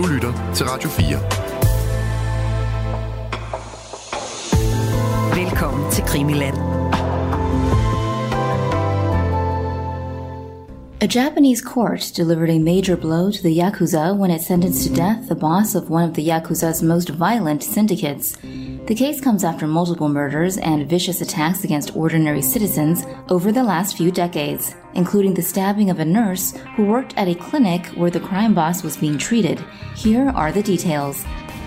Du lytter til Radio 4. Velkommen til Krimiland. A Japanese court delivered a major blow to the Yakuza when it sentenced to death the boss of one of the Yakuza's most violent syndicates. The case comes after multiple murders and vicious attacks against ordinary citizens over the last few decades, including the stabbing of a nurse who worked at a clinic where the crime boss was being treated. Here are the details.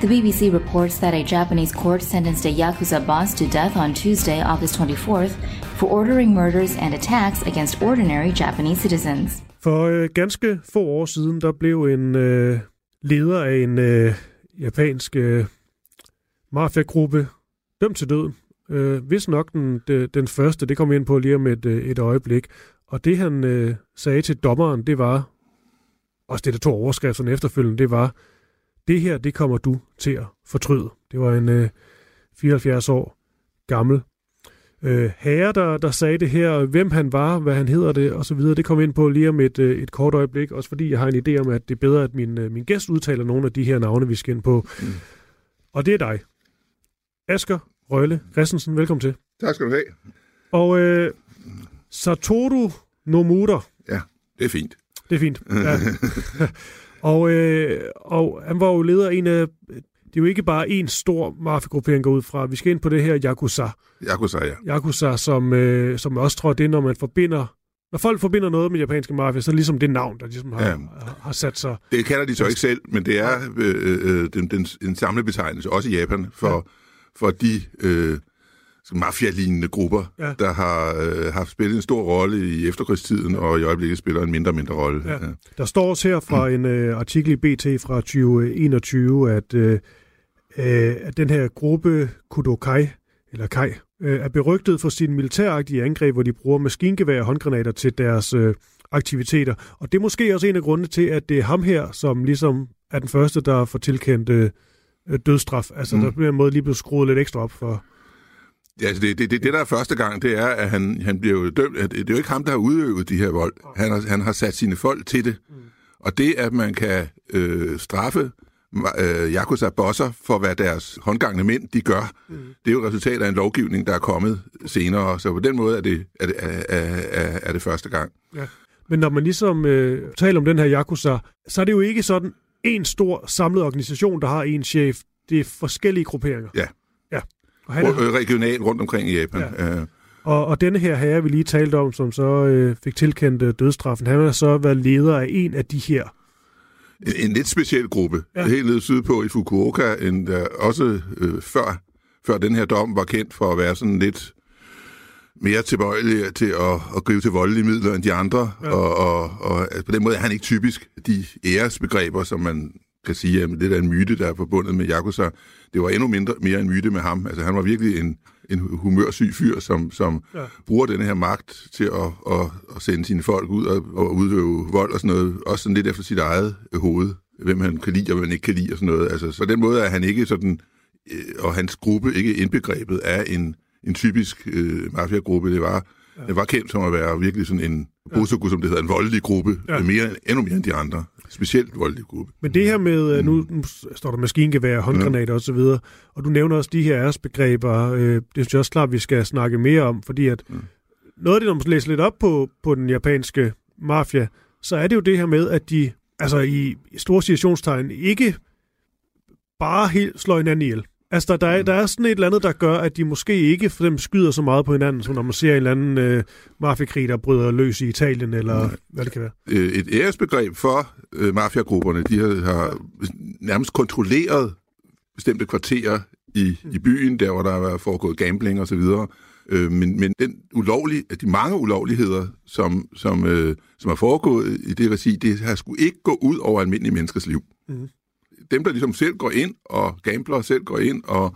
The BBC reports that a Japanese court sentenced a Yakuza boss to death on Tuesday, August 24th, for ordering murders and attacks against ordinary Japanese citizens. For ganske få år siden, der blev en leder af en japansk mafiagruppe dømt til døden. Hvis nok den første, det kom vi ind på lige om et øjeblik. Og det han sagde til dommeren, det var, også det der tog overskrifterne efterfølgende, det var, det her, det kommer du til at fortryde. Det var en 74 år gammel herre, der sagde det her, hvem han var, hvad han hedder det, osv. Det kom ind på lige om et kort øjeblik, også fordi jeg har en idé om, at det er bedre, at min gæst udtaler nogle af de her navne, vi skal ind på. Mm. Og det er dig, Asger Røjle Christensen. Velkommen til. Tak skal du have. Og Satoru Nomura. Ja, det er fint. Det er fint, ja. Og han var jo leder af en af... Det er jo ikke bare en stor mafiagruppering, går ud fra. Vi skal ind på det her Yakuza. Yakuza, ja. Yakuza, som også tror det, når man forbinder... Når folk forbinder noget med japanske mafia, så er det ligesom det navn, der ligesom har sat sig... Det kalder de så ikke selv, men det er en samlebetegnelse, også i Japan, for de mafialignende grupper, der har haft spillet en stor rolle i efterkrigstiden, og i øjeblikket spiller en mindre og mindre rolle. Ja. Ja. Der står også her fra en artikel i BT fra 2021, at den her gruppe Kudo-kai, eller Kai, er berygtet for sine militæragtige angreb, hvor de bruger maskingevær og håndgranater til deres aktiviteter. Og det er måske også en af grundene til, at det er ham her, som ligesom er den første, der får tilkendt dødsstraf. Altså der bliver en måde lige blevet skruet lidt ekstra op for... Ja, altså det der er første gang, det er, at han bliver jo dømt. Det er jo ikke ham, der har udøvet de her vold. Han har sat sine folk til det. Mm. Og det, at man kan straffe Yakuza-bosser for, hvad deres håndgangne mænd, de gør, det er jo et resultat af en lovgivning, der er kommet senere. Så på den måde er det første gang. Ja. Men når man ligesom taler om den her Yakuza, så er det jo ikke sådan en stor samlet organisation, der har en chef. Det er forskellige grupperinger. Ja. Regionalt rundt omkring i Japan. Ja. Og denne her herre, vi lige talte om, som så fik tilkendt dødsstraffen, han har så været leder af en af de her. En lidt speciel gruppe. Ja. Helt nede sydpå i Fukuoka, også før den her dom var kendt for at være sådan lidt mere tilbøjelig til at gribe til voldelige midler end de andre. Ja. Og på den måde er han ikke typisk de æresbegreber, som man... kan sige, at det der en myte, der er forbundet med Yakuza, det var endnu mere en myte med ham. Altså, han var virkelig en humørsyg fyr, som bruger den her magt til at sende sine folk ud og udøve vold og sådan noget. Også sådan lidt efter sit eget hoved, hvem han kan lide og hvem han ikke kan lide og sådan noget. Altså, så på den måde er han ikke sådan, og hans gruppe ikke indbegrebet af en typisk mafiagruppe. Det var kendt som at være virkelig sådan en bosoku, som det hedder, en voldelig gruppe, endnu mere end de andre. Specielt voldelig gruppe. Men det her med, nu står der maskingevær, håndgranater osv., og du nævner også de her æresbegreber, det synes jeg også klart, vi skal snakke mere om, fordi at noget af det, når man læser lidt op på den japanske mafia, så er det jo det her med, at de, altså i store situationstegn, ikke bare helt slår hinanden ihjel. Altså, der er sådan et eller andet, der gør, at de måske ikke for dem skyder så meget på hinanden, som når man ser en eller anden mafiakrig, der bryder løs i Italien, eller hvad det kan være. Et æresbegreb for mafiagrupperne, de har nærmest kontrolleret bestemte kvarterer i byen, der hvor der er foregået gambling og så videre. Men de mange ulovligheder, som er foregået i det regi, det har sgu ikke gå ud over almindelige menneskers liv. Mm. Dem, der ligesom selv går ind og gambler, selv går ind og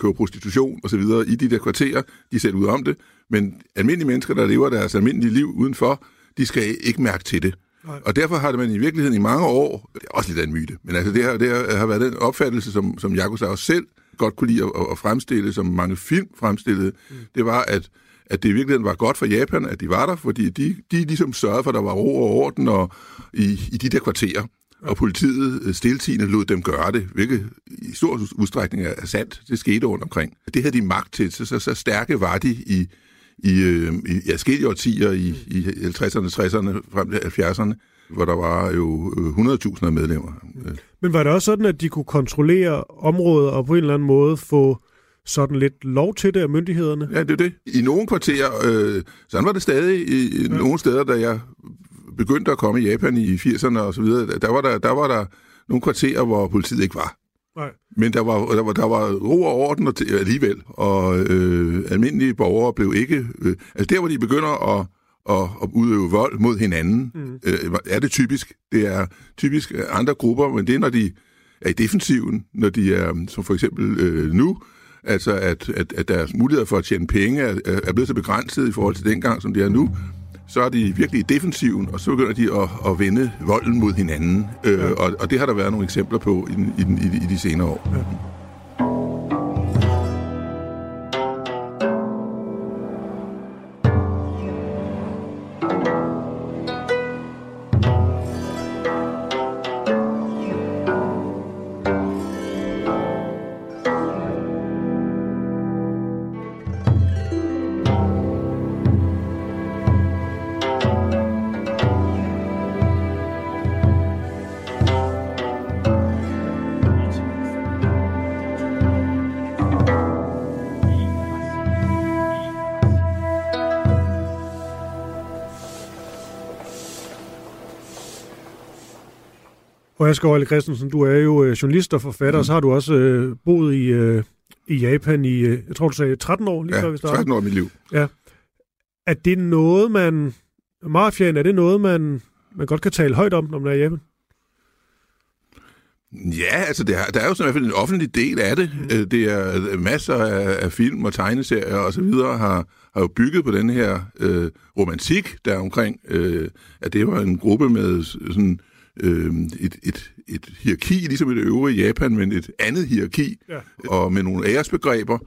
køber prostitution og så videre i de der kvarterer, de er selv ude om det. Men almindelige mennesker, der lever deres almindelige liv udenfor, de skal ikke mærke til det. Nej. Og derfor har man i virkeligheden i mange år, det er også lidt af en myte, men altså det har været den opfattelse, som Yakuza også selv godt kunne lide at fremstille, som mange film fremstillede, det var, at det i virkeligheden var godt for Japan, at de var der, fordi de ligesom sørgede for, at der var ro og orden og i de der kvarterer. og politiet stiltigende lod dem gøre det, hvilket i stor udstrækning er sandt. Det skete rundt omkring. Det havde de magt til, så stærke var de i adskillige årtier i 50'erne, 60'erne, frem til 70'erne, hvor der var jo 100.000 medlemmer. Men var det også sådan, at de kunne kontrollere områder og på en eller anden måde få sådan lidt lov til det af myndighederne? Ja, det er det. I nogle kvarterer, sådan var det stadig. I nogle steder, da jeg begyndte at komme i Japan i 80'erne og så videre, der var der nogle kvarterer, hvor politiet ikke var. Nej. Men der var ro og orden og alligevel, og almindelige borgere blev ikke... der, hvor de begynder at udøve vold mod hinanden, er det typisk. Det er typisk andre grupper, men det er, når de er i defensiven, når de er, som for eksempel nu, altså at deres muligheder for at tjene penge er blevet så begrænset i forhold til dengang, som det er nu, så er de virkelig i defensiven, og så begynder de at vende volden mod hinanden. Og det har der været nogle eksempler på i de senere år. Ja. Og Asger Røjle Christensen, du er jo journalist og forfatter, og så har du også boet i Japan i, jeg tror du sagde 13 år, lige før vi startede. 13 år i mit liv. Ja. Er det noget, man godt kan tale højt om, når man er i Japan? Ja, altså der er jo sådan i hvert fald en offentlig del af det. Det er masser af film og tegneserier og så videre har jo bygget på den her romantik, der omkring, at det var en gruppe med sådan... Et hierarki, ligesom i det øvrige Japan, men et andet hierarki, og med nogle æresbegreber,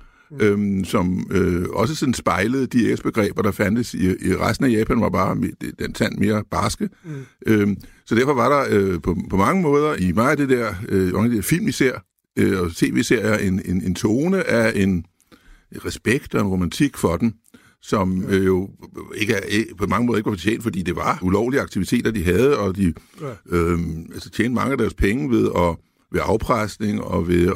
som også sådan spejlede de æresbegreber, der fandtes i resten af Japan, var bare den sandt mere barske. Så derfor var der på mange måder, i meget af det der film, især, og tv-serier, en tone af en respekt og en romantik for den, som jo på mange måder ikke var fortjent, fordi det var ulovlige aktiviteter, de havde, og de tjente mange af deres penge ved afpresning, og ved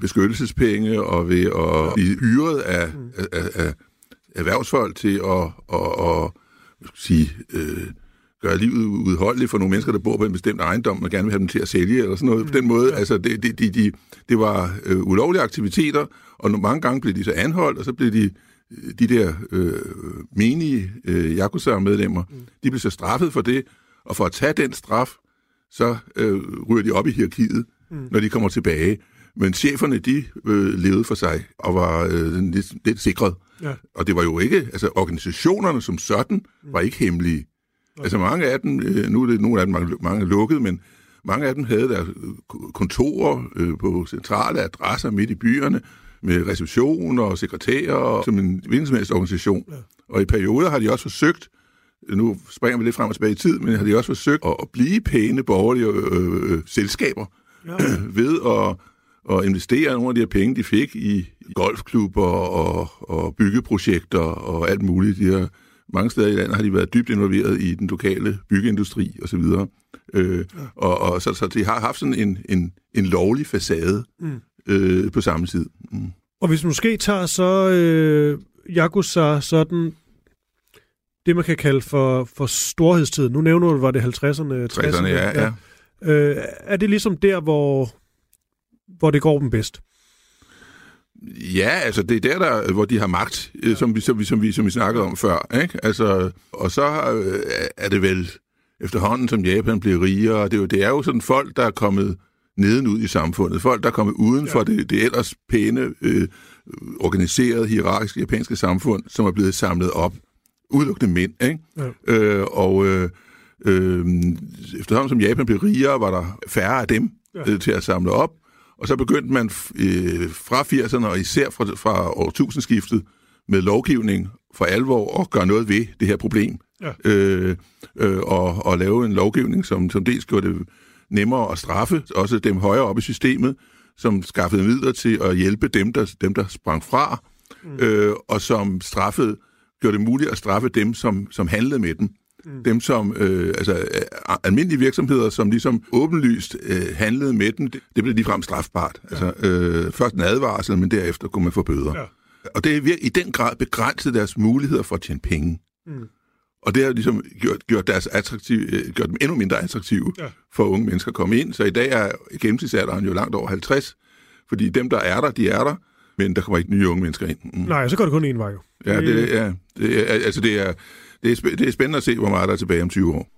beskyttelsespenge, og ved at blive hyret af erhvervsfolk til at gøre livet udholdeligt for nogle mennesker, der bor på en bestemt ejendom, og gerne vil have dem til at sælge, eller sådan noget. På den måde, altså, det var ulovlige aktiviteter, og mange gange blev de så anholdt, og så blev de der menige Yakuza-medlemmer, de blev så straffet for det, og for at tage den straf, så ryger de op i hierarkiet, når de kommer tilbage. Men cheferne, de levede for sig, og var lidt sikret. Ja. Og det var jo ikke, altså organisationerne som sådan, var ikke hemmelige. Okay. Altså mange af dem, nu er det nogle af dem mange lukket, men mange af dem havde der kontorer på centrale adresser midt i byerne, med receptioner og sekretærer, som en hvilken organisation. Ja. Og i perioder har de også forsøgt, nu springer vi lidt frem og tilbage i tid, men har de også forsøgt at blive pæne borgerlige selskaber, ved at investere nogle af de her penge, de fik i golfklubber og byggeprojekter og alt muligt. De her, mange steder i landet har de været dybt involveret i den lokale byggeindustri osv. Så de har haft sådan en lovlig facade, på samme tid. Og hvis man måske tager så Yakuza sådan det, man kan kalde for storhedstiden. Nu nævner du, var det 50'erne, 60'erne. Ja. Er det ligesom der, hvor det går dem bedst? Ja, altså det er der, hvor de har magt, som vi snakkede om før. Ikke? Altså, og så er det vel efterhånden, som Japan bliver rigere. Det er jo sådan folk, der er kommet nedenud i samfundet. Folk, der er kommet uden for det ellers pæne, organiserede, hierarkiske japanske samfund, som er blevet samlet op. Udelukkende mænd, ikke? Ja. Efterhånden som Japan blev rigere, var der færre af dem til at samle op. Og så begyndte man fra 80'erne, og især fra årtusindskiftet, med lovgivning for alvor at gøre noget ved det her problem. Og lave en lovgivning, som dels gjorde det nemmere at straffe, også dem højere op i systemet, som skaffede midler til at hjælpe dem, der sprang fra, og som straffede, gjorde det muligt at straffe dem, som handlede med den. Dem, som almindelige virksomheder, som ligesom åbenlyst handlede med den, det blev ligefrem strafbart. Ja. Altså, først en advarsel, men derefter kunne man få bøder. Ja. Og det er i den grad begrænset deres muligheder for at tjene penge. Mm. Og det har ligesom gjort dem endnu mindre attraktive for unge mennesker at komme ind. Så i dag er gennemsnitsalderen jo langt over 50, fordi dem, der er der, de er der, men der kommer ikke nye unge mennesker ind. Mm. Nej, så går det kun én vej jo. Ja, det er spændende at se, hvor meget der er tilbage om 20 år.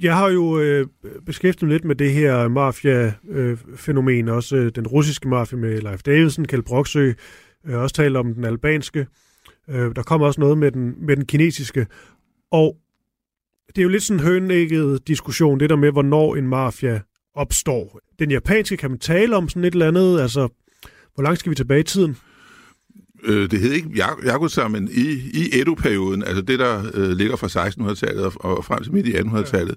Jeg har jo beskæftiget mig lidt med det her mafia-fænomen, også den russiske mafia med Leif Davidson, Kjell Broksø, også talt om den albanske. Der kom også noget med den kinesiske. Og det er jo lidt sådan en hønægget diskussion, det der med, hvornår en mafia opstår. Den japanske, kan man tale om sådan et eller andet? Altså, hvor langt skal vi tilbage i tiden? Det hed ikke Yakuza, men i Edo-perioden, altså det, der ligger fra 1600-tallet og frem til midt i 1800-tallet,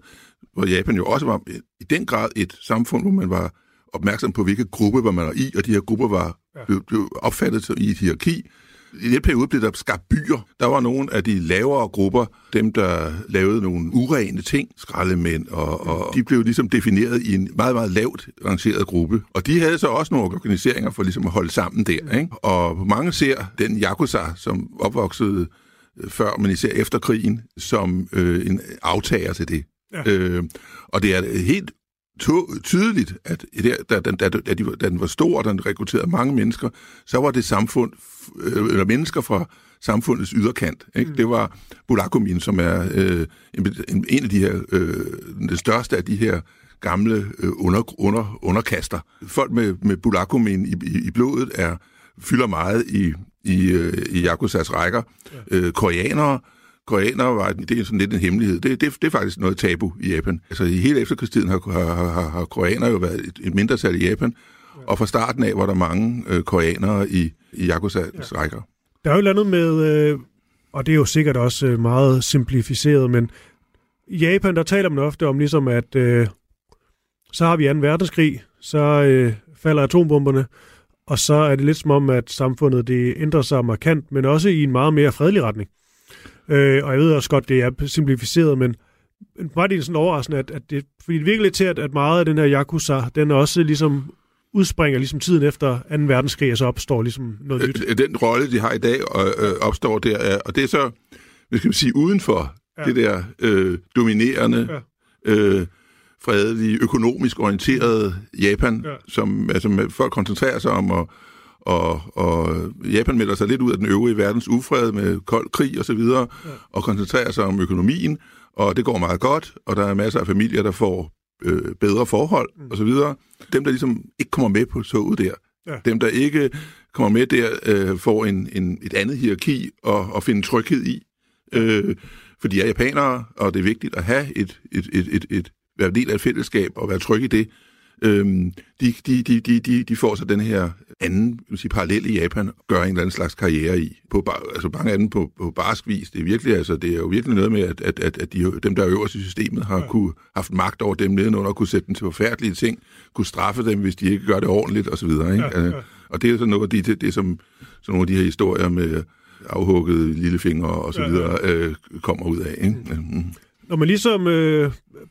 hvor Japan jo også var i den grad et samfund, hvor man var opmærksom på, hvilke gruppe var man var i, og de her grupper blev opfattet i et hierarki. I den periode blev der skabt byer. Der var nogle af de lavere grupper, dem der lavede nogle urene ting, skraldemænd, og de blev ligesom defineret i en meget, meget lavt rangeret gruppe. Og de havde så også nogle organiseringer for ligesom at holde sammen der, ikke? Og mange ser den Yakuza, som opvoksede før, men især efter krigen, som en aftager til det. Ja. Og det er helt tydeligt, at da den var stor, og den rekrutterede mange mennesker, så var det samfund, eller mennesker fra samfundets yderkant. Ikke? Mm. Det var Bulakumin, som er en af de her, den største af de her gamle underkaster. Folk med Bulakumin i blodet fylder meget i Yakuzas rækker. Ja. Koreanere var det er sådan lidt en hemmelighed. Det er faktisk noget tabu i Japan. Altså i hele efterkrigstiden har koreanere jo været et mindretal i Japan, og fra starten af var der mange koreanere i Yakuzas rækker. Der er jo et eller andet med, og det er jo sikkert også meget simplificeret, men i Japan, der taler man ofte om ligesom, at så har vi 2. verdenskrig, så falder atombomberne, og så er det lidt som om, at samfundet det ændrer sig markant, men også i en meget mere fredelig retning. Og jeg ved også godt, det er simplificeret, men var det sådan overraskende, at det, fordi det virker lidt til, at meget af den her Yakuza, den også ligesom udspringer ligesom tiden efter 2. verdenskrig, og så opstår ligesom noget nyt. Den rolle, de har i dag, opstår der, og det er så, hvad skal man sige, uden for det der dominerende, fredelige, økonomisk orienterede Japan, som altså, folk koncentrerer sig om, og Japan melder sig lidt ud af den øvrige verdens ufred med kold krig og så videre, og koncentrerer sig om økonomien, og det går meget godt, og der er masser af familier, der får bedre forhold og så videre. Dem, der ligesom ikke kommer med på toget der, dem, der ikke kommer med der, får et andet hierarki at finde tryghed i, for de er japanere, og det er vigtigt at have være del af et fællesskab og være tryg i det. De får så den her anden parallel i Japan, gør en eller anden slags karriere i. Altså mange af dem på barsk vis. Det er virkelig, altså, det er jo virkelig noget med, at dem, der er øverst i systemet, har haft magt over dem nedenunder, kunne sætte dem til forfærdelige ting, kunne straffe dem, hvis de ikke gør det ordentligt, osv. Og det er jo sådan noget, som nogle af de her historier med afhuggede lillefingre, osv. Kommer ud af. Ikke? Mm. Når man ligesom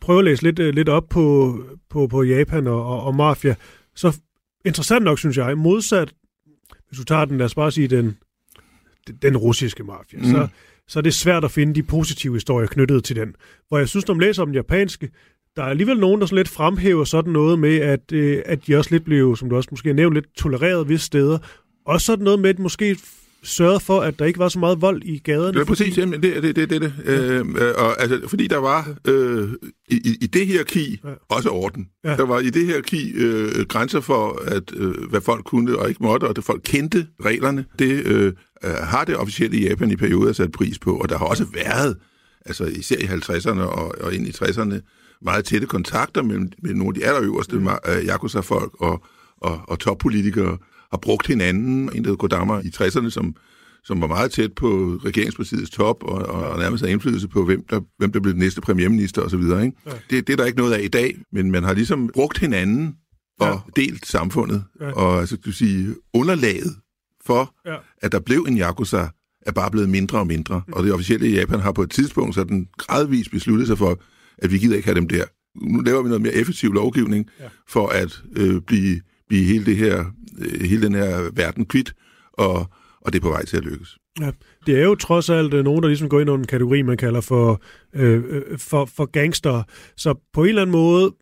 prøver at læse lidt op på Japan og mafia, så interessant nok, synes jeg, modsat, hvis du tager den, lad os bare sige, den russiske mafia, så er det svært at finde de positive historier knyttet til den. Hvor jeg synes, når man læser om den japanske, der er alligevel nogen, der sådan lidt fremhæver sådan noget med, at de også lidt blev, som du også måske nævnte, lidt tolereret visse steder. Også sådan noget med, at måske sørgede for, at der ikke var så meget vold i gaderne. Ja, præcis. Fordi det. Fordi der var i det hierarki også orden. Ja. Der var i det hierarki grænser for, at hvad folk kunne og ikke måtte, og det folk kendte reglerne. Det har det officielle i Japan i perioder sat pris på, og der har også været, altså især i 50'erne og ind i 60'erne, meget tætte kontakter mellem nogle af de allerøverste Yakuza-folk og toppolitikere. har brugt hinanden. En, der hed Kodama i 60'erne, som var meget tæt på regeringspartiets top, og nærmest havde indflydelse på, hvem der blev den næste premierminister osv. Ja. Det er der ikke noget af i dag, men man har ligesom brugt hinanden og delt samfundet. Ja. Og altså, du sige, underlaget for, at der blev en Yakuza, er bare blevet mindre og mindre. Og det officielle i Japan har på et tidspunkt sådan gradvist besluttet sig for, at vi gider ikke have dem der. Nu laver vi noget mere effektiv lovgivning for at blive hele den her verden kvidt, og det er på vej til at lykkes. Ja, det er jo trods alt nogen, der ligesom går ind under en kategori, man kalder for gangster. Så på en eller anden måde,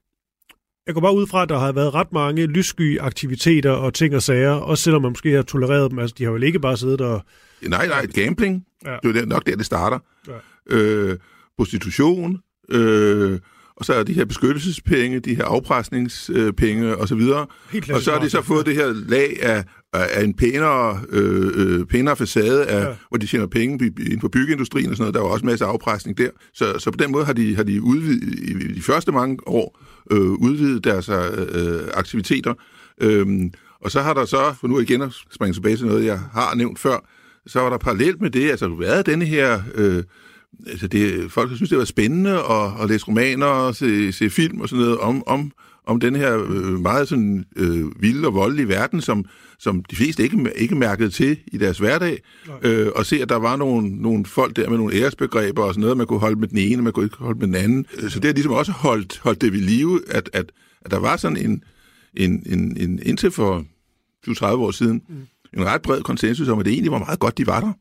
jeg går bare ud fra, at der har været ret mange lyssky aktiviteter og ting og sager, også selvom man måske har tolereret dem. Altså, de har vel ikke bare siddet og... Nej, gambling. Ja. Det er nok der, det starter. Ja. Prostitution, og så er de her beskyttelsespenge, de her afpresningspenge osv. Og så har de så fået det her lag af en pænere facade, af, hvor de tjener penge inden for byggeindustrien og sådan noget. Der var også masser af afpresning der. Så på den måde har de udvidet, i de første mange år udvidet deres aktiviteter. Og så har der så, for nu igen at springe tilbage til noget, jeg har nævnt før, så var der parallelt med det, altså været denne her... folk synes, det var spændende at læse romaner og se film og sådan noget om den her meget sådan, vilde og voldelige verden, som de fleste ikke mærkede til i deres hverdag. Og se, at der var nogle folk der med nogle æresbegreber og sådan noget, man kunne holde med den ene, man kunne ikke holde med den anden. Så det har ligesom også holdt det ved live, at der var sådan en indtil for 20-30 år siden, en ret bred konsensus om, at det egentlig var meget godt, de var der.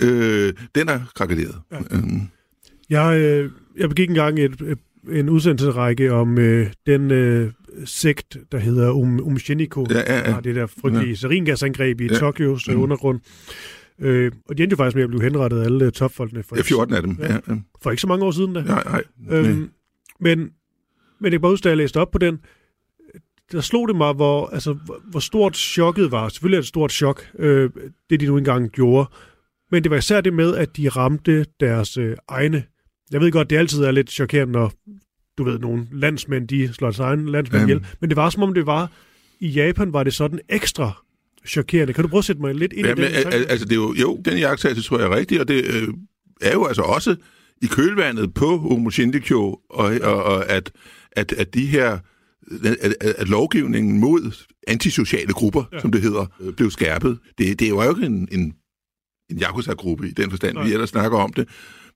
Ja. Den er krakeleret. Ja. Jeg begik engang en udsendelsesrække om den sekt, der hedder Aum Shinrikyo, der har det der frygtelige seringasangreb i Tokyos undergrund. Og de endte jo faktisk med at blive henrettet, alle topfolkene. For 14 af dem. Ja. For ikke så mange år siden da. Nej. Men jeg bare huske, da jeg læste op på den, der slog det mig, hvor stort chokket var. Selvfølgelig er det et stort chok, det de nu engang gjorde. Men det var især det med, at de ramte deres egne. Jeg ved godt, det altid er lidt chokerende, når du ved, nogle landsmænd, de slår deres egne landsmænd ihjel. Men det var som om det var, i Japan var det sådan ekstra chokerende. Kan du prøve at sætte mig lidt ind i det? Altså, det er jo den iagttagelse tror jeg er rigtig, og det er jo altså også i kølvandet på Aum Shinrikyo, og at de her... At lovgivningen mod antisociale grupper, som det hedder, blev skærpet. Det var jo ikke en Yakuza-gruppe i den forstand, vi ellers snakker om det,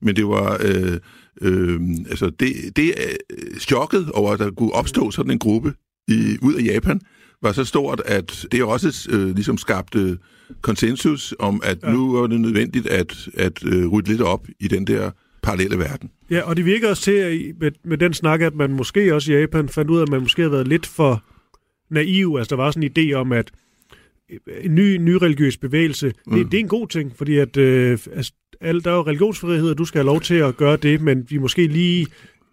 men det var chokket over, at der kunne opstå sådan en gruppe ud af Japan, var så stort, at det også ligesom skabte konsensus om, at nu var det nødvendigt at rydde lidt op i den der parallelle verden. Ja, og det virker også til, med den snak, at man måske også i Japan fandt ud af, at man måske havde været lidt for naiv. Altså, der var sådan en idé om, at en ny religiøs bevægelse, det er en god ting, fordi at, der er jo religionsfrihed, og du skal have lov til at gøre det, men vi måske lige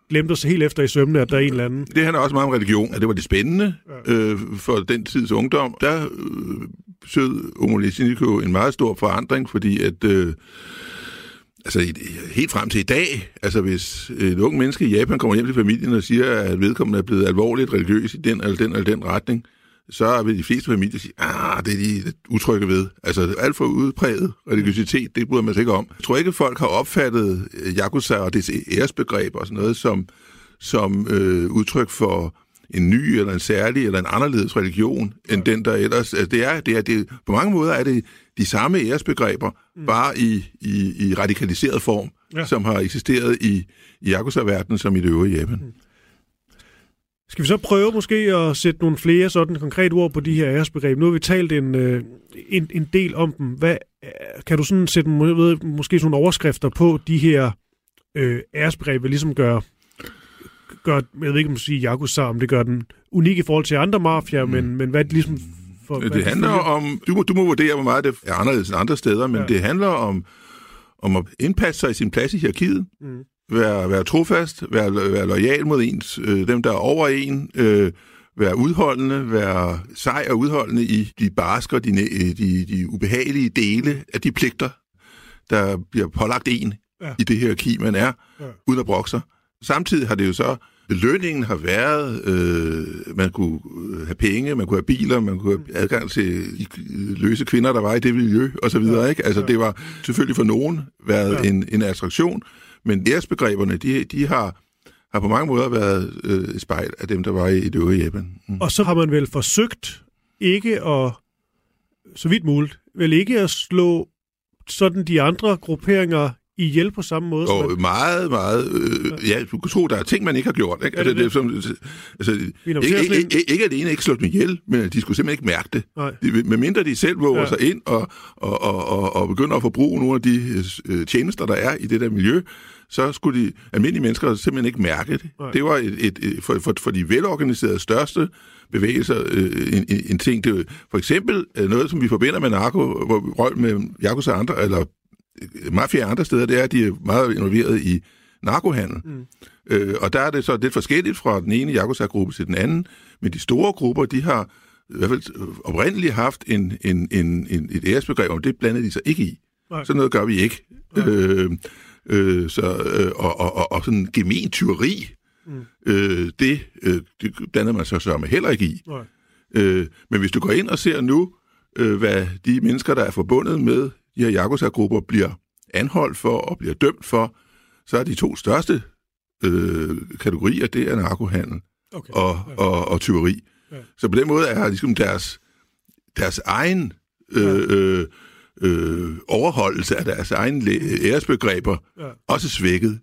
glemte os helt efter i sømmene, at der er en eller anden. Det handler også meget om religion, og det var det spændende for den tids ungdom. Der sød Aum Shinrikyo en meget stor forandring, fordi at... Altså helt frem til i dag, altså hvis et ung menneske i Japan kommer hjem til familien og siger, at vedkommende er blevet alvorligt religiøs i den eller den retning, så vil de fleste familier sige, det er de utrygge ved. Altså alt for udpræget religiøsitet, det bryder man sig ikke om. Jeg tror ikke, folk har opfattet Yakuza og dets æresbegreb og sådan noget som udtryk for en ny eller en særlig eller en anderledes religion end den, der ellers... Altså, det er, på mange måder er det de samme æresbegreber, bare i radikaliseret form, som har eksisteret i Yakuza-verdenen som i det øvrige Japan. Skal vi så prøve måske at sætte nogle flere sådan konkrete ord på de her æresbegreber? Nu har vi talt en del om dem. Hvad, kan du sådan sætte måske sådan nogle overskrifter på de her æresbegreber, ligesom gør, jeg ved ikke, om man siger Yakuza, om det gør den unik i forhold til andre mafiaer, men hvad det ligesom... det handler om... Du må vurdere, hvor meget det er anderledes end andre steder, men det handler om at indpasse sig i sin plads i hierarkiet, være trofast, være lojal mod ens, dem, der er over en, være udholdende, være sej og udholdende i de barske og de ubehagelige dele af de pligter, der bliver pålagt en i det hierarki, man er, uden at brokke sig. Samtidig har det jo så Belønningen har været, man kunne have penge, man kunne have biler, man kunne have adgang til løse kvinder, der var i det miljø, osv. Ja, ikke? Altså, det var selvfølgelig for nogen været en attraktion, men deres begreberne, de har på mange måder været et spejl af dem, der var i det øvrige Japan. Mm. Og så har man vel forsøgt ikke at, så vidt muligt, vel ikke at slå sådan de andre grupperinger ihjel på samme måde? Og man... meget, meget... ja, du kan tro, der er ting, man ikke har gjort. Ikke? Altså, ikke alene ikke slå dem ihjel, men de skulle simpelthen ikke mærke det. De, medmindre de selv våger sig ind og begynder at forbruge nogle af de tjenester, der er i det der miljø, så skulle de almindelige mennesker simpelthen ikke mærke det. Nej. Det var for de velorganiserede største bevægelser en ting. Det, for eksempel noget, som vi forbinder med narko, hvor vi røg med Yakuza og andre, eller mafia andre steder, det er, at de er meget involveret i narkohandel. Mm. Og der er det så lidt forskelligt fra den ene Yakuza-gruppe til den anden, men de store grupper, de har i hvert fald oprindeligt haft et æresbegreb, og det blandede de sig ikke i. Nej. Sådan noget gør vi ikke. Okay. Og sådan gemen tyveri, det blander man sig så med heller ikke i. Nej. Men hvis du går ind og ser nu, hvad de mennesker, der er forbundet med de her Yakuza-grupper bliver anholdt for og bliver dømt for, så er de to største kategorier, det er narkohandel og tyveri. Ja. Så på den måde er ligesom, deres egen overholdelse af deres egne æresbegreber også svækket,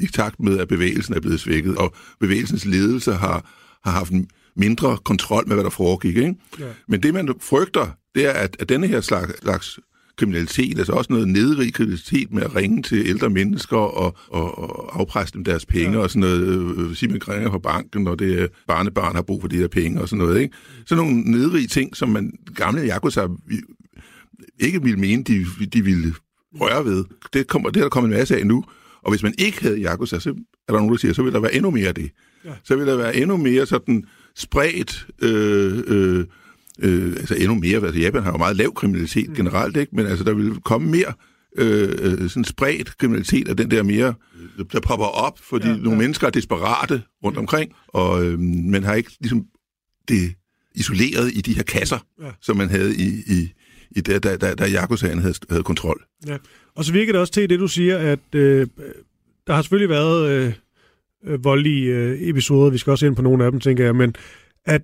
i takt med, at bevægelsen er blevet svækket, og bevægelsens ledelse har haft mindre kontrol med, hvad der foregik. Ikke? Ja. Men det, man frygter, det er, at denne her slags kriminalitet, altså også noget nedrig kriminalitet med at ringe til ældre mennesker og afpresse dem deres penge og sådan noget. Sige, man ringer på banken, når det barnebarn har brug for de der penge og sådan noget. Ikke? Sådan nogle nedrige ting, som man gamle Yakuza ikke ville mene, de ville røre ved. Det er der kommet en masse af nu. Og hvis man ikke havde Yakuza, så er der nogen, der siger, så ville der være endnu mere af det. Ja. Så ville der være endnu mere sådan spredt... altså endnu mere, altså Japan har jo meget lav kriminalitet generelt, ikke? Men altså der vil komme mere sådan spredt kriminalitet af den der mere, der popper op, fordi nogle mennesker er desperate rundt omkring, og man har ikke ligesom det isoleret i de her kasser, som man havde i der Yakuzaen havde kontrol. Ja. Og så virker det også til det, du siger, at der har selvfølgelig været voldelige episoder, vi skal også ind på nogle af dem, tænker jeg, men at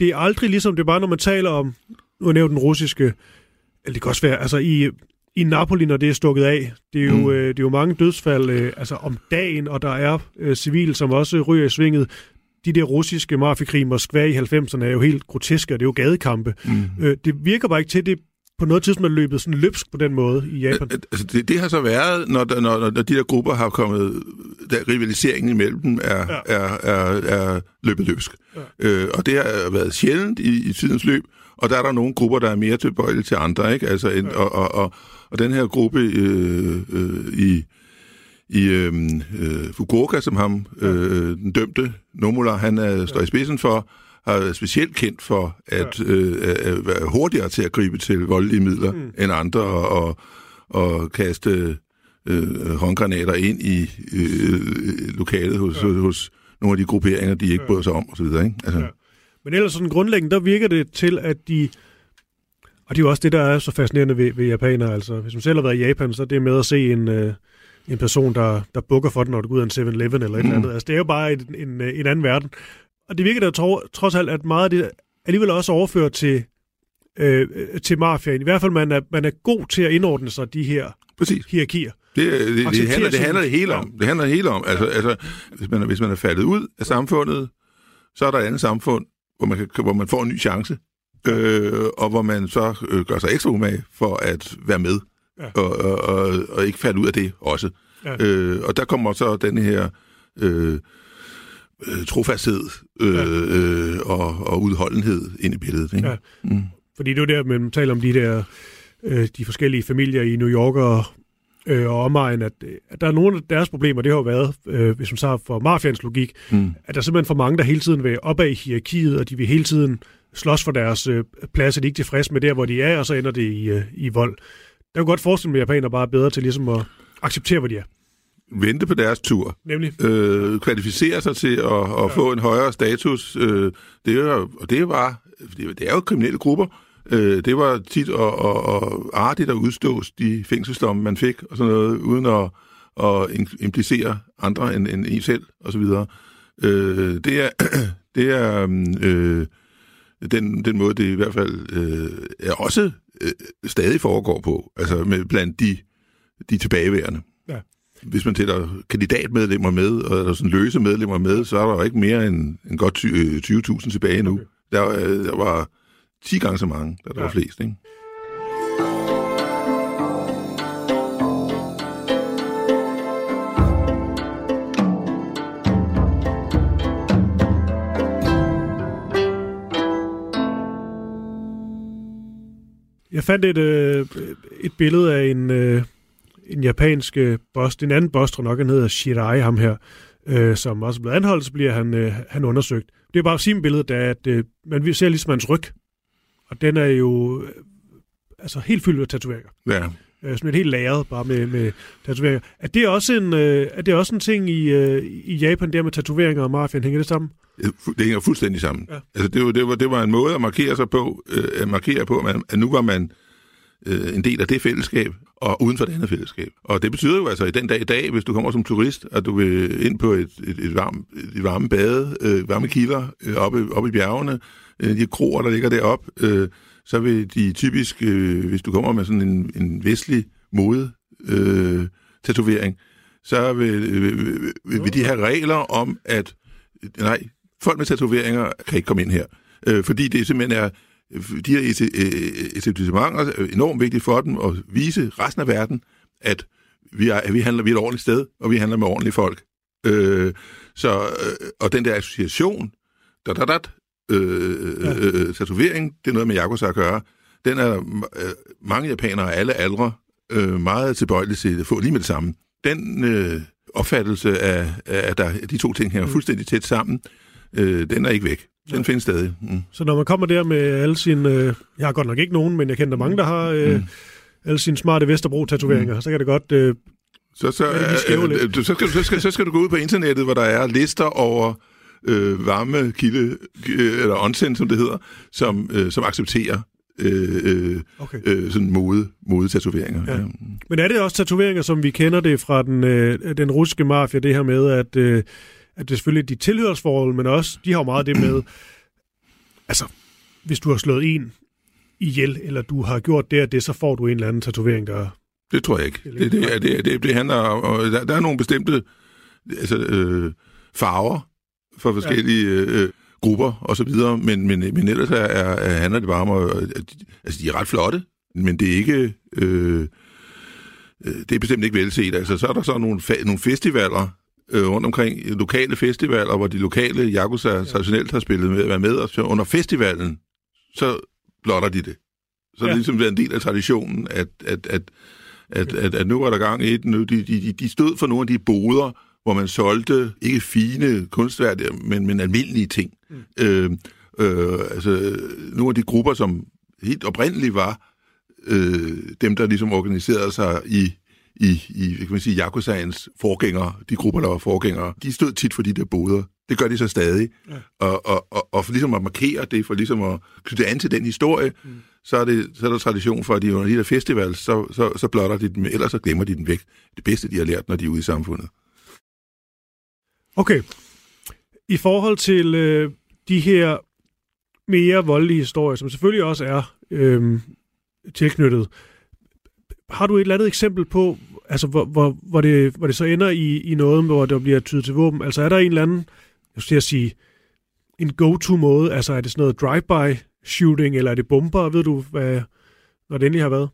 det er aldrig ligesom, det er bare, når man taler om, nu har jeg nævnt den russiske, eller det kan også være, altså i Napoli, når det er stukket af, det er jo, det er jo mange dødsfald altså om dagen, og der er civile, som også ryger i svinget. De der russiske mafiakrig i Moskva i 90'erne er jo helt groteske, det er jo gadekampe. Det virker bare ikke til, det på noget tidspunkt er løbet sådan løbsk på den måde i Japan. Altså det har så været, når de der grupper har kommet, der rivaliseringen imellem dem er løbet løbsk. Ja. Og det har været sjældent i tidens løb, og der er der nogle grupper, der er mere tilbøjelige til andre, ikke? Altså, og den her gruppe i Fukuoka, som ham den dømte Nomura, han står i spidsen for, har specielt kendt for at være hurtigere til at gribe til voldelige midler end andre, og kaste håndgranater ind i lokalet hos nogle af de grupperinger, de ikke bryder sig om, osv. Ikke? Altså. Ja. Men ellers sådan grundlæggende, der virker det til, at de... Og det er jo også det, der er så fascinerende ved japanere. Altså, hvis man selv har været i Japan, så er det med at se en person, der bukker for den, når du går ud af en 7-Eleven eller et eller andet. Altså, det er jo bare en anden verden. Og det virker der trods alt, at meget af det alligevel også overfører til mafiaen. I hvert fald, man er god til at indordne sig de her hierarkier. Det handler det hele om. Altså, hvis man er faldet ud af samfundet, så er der et andet samfund, hvor man får en ny chance, og hvor man så gør sig ekstra umage for at være med, og ikke falde ud af det også. Ja. Og der kommer så den her... trofasthed og udholdenhed ind i billedet. Ikke? Ja. Fordi det er der, man taler om de der de forskellige familier i New York og omegn, at der er nogle af deres problemer, det har jo været, hvis man tager for mafians logik, at der er simpelthen for mange, der hele tiden vil opad i hierarkiet, og de vil hele tiden slås for deres plads, og de er ikke tilfredse med der, hvor de er, og så ender det i vold. Der kan godt forestille mig, at japanere bare er bedre til ligesom at acceptere, hvor de er. vente på deres tur. Nemlig. Kvalificere sig til at få en højere status. Det er jo kriminelle grupper. Det var tit og artigt at udstås de fængselsdomme, man fik, og sådan noget, uden at implicere andre end en selv, og så videre. Den måde, det i hvert fald er også stadig foregår på, altså med blandt de tilbageværende. Ja. Hvis man tæller kandidatmedlemmer med, og sådan løse medlemmer med, så er der jo ikke mere end godt 20.000 tilbage nu. Okay. Der var 10 gange så mange, der var flest, ikke? Jeg fandt et billede af en japansk boss, en anden boss, tror nok, han hedder Shiraiham her, som også er blevet anholdt, så bliver han undersøgt. Det er bare at sige et billede, at man ser ligesom hans ryg, og den er jo altså helt fyldt af tatoveringer. Ja. Sådan et helt lagret bare med tatoveringer. Er det også en ting i Japan, der med tatoveringer og mafiaen? Hænger det sammen? Det hænger fuldstændig sammen. Ja. Altså, det var en måde at markere sig på, at nu var man en del af det fællesskab, og uden for det andet fællesskab. Og det betyder jo altså, i den dag i dag, hvis du kommer som turist, og du vil ind på et varme bade, varme kilder oppe i bjergene, de kroer, der ligger deroppe, så vil de typisk, hvis du kommer med sådan en vestlig mode-tatovering, så vil de have regler om, at nej, folk med tatoveringer kan ikke komme ind her. Fordi det simpelthen er, de her etablissementer er enormt vigtigt for dem at vise resten af verden, at vi handler et ordentligt sted, og vi handler med ordentlige folk. Og den der association, tatovering, det er noget med Yakuza at gøre. Den er mange japanere af alle aldre meget tilbøjelige til at få lige med det samme. Den opfattelse af de to ting her fuldstændig tæt sammen, den er ikke væk. Den findes stadig. Mm. Så når man kommer der med alle sine... jeg har godt nok ikke nogen, men jeg kender mange, der har alle sine smarte Vesterbro-tatoveringer. Mm. Så kan det godt... Så skal du gå ud på internettet, hvor der er lister over... varme kilde, eller onsen, som det hedder, som accepterer sådan mode-tatoveringer. Ja. Ja. Men er det også tatoveringer, som vi kender det fra den russiske mafia, det her med, at det selvfølgelig er de tilhørsforhold, men også, de har meget det med, altså, hvis du har slået en ihjel, eller du har gjort det og det, så får du en eller anden tatovering, der... Det tror jeg ikke. Det handler om... Der er nogle bestemte farver, for forskellige grupper og så videre, men ellers handler det bare om, altså de er ret flotte, men det er ikke, det er bestemt ikke velset. Altså så er der så nogle festivaler rundt omkring, lokale festivaler, hvor de lokale Yakuza traditionelt har spillet med, været med, og så under festivalen, så blotter de det. Så det er ligesom været en del af traditionen, at nu er der gang i det, de stod for nogle af de boder, hvor man solgte ikke fine kunstværker, men almindelige ting. Mm. Nogle af de grupper, som helt oprindeligt var dem, der ligesom organiserede sig i kan man sige, Yakuzaens forgængere, de grupper, der var forgængere, de stod tit for de der boder. Det gør de så stadig. Ja. Og for ligesom at markere det, for ligesom at knytte an til den historie, så er der tradition for, at de under de der festivals, så blotter de dem, ellers så glemmer de dem væk. Det bedste, de har lært, når de er ude i samfundet. Okay. I forhold til de her mere voldelige historier, som selvfølgelig også er tilknyttet, har du et eller andet eksempel på, altså, hvor det så ender i noget, hvor der bliver tydet til våben? Altså er der en eller anden, jeg skal sige, en go-to-måde? Altså er det sådan noget drive-by-shooting, eller er det bomber? Ved du, hvad det endelig har været?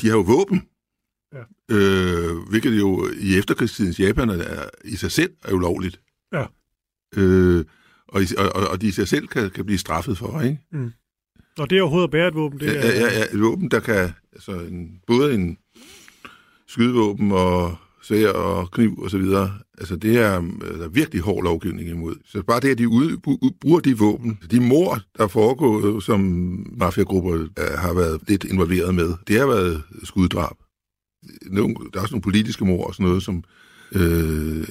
De har jo våben. Ja. Hvilket jo i efterkrigstidens Japan i sig selv er ulovligt. Ja. Og de i sig selv kan blive straffet for, ikke? Mm. Og det er overhovedet at bære et våben? Et våben, der kan... Altså både en skydevåben og svær og kniv og så videre. Altså det er der er virkelig hård lovgivning imod. Så bare det, at de bruger de våben, de mord, der foregår, som mafiagrupper har været lidt involveret med, det har været skuddrab. Der er også nogle politiske mord og sådan noget, som